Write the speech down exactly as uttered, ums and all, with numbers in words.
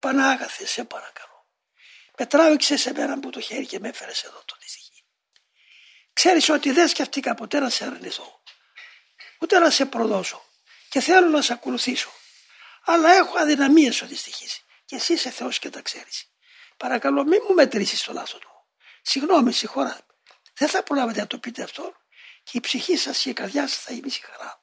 Πανάγαθε, σε παρακαλώ, με τράβηξες εμένα από το χέρι και με έφερες εδώ το δυστυχή. Ξέρεις ότι δεν σκεφτήκα ποτέ να σε αρνηθώ, ούτε να σε προδώσω και θέλω να σε ακολουθήσω. Αλλά έχω αδυναμίες ο δυστυχής και εσύ είσαι Θεός και τα ξέρεις. Παρακαλώ μην μου μετρήσεις το λάθος μου. Συγγνώμη, συγχωρά. Δεν θα προλάβετε να το πείτε αυτό και η ψυχή σας και η καρδιά σας θα γεμίσει χαρά.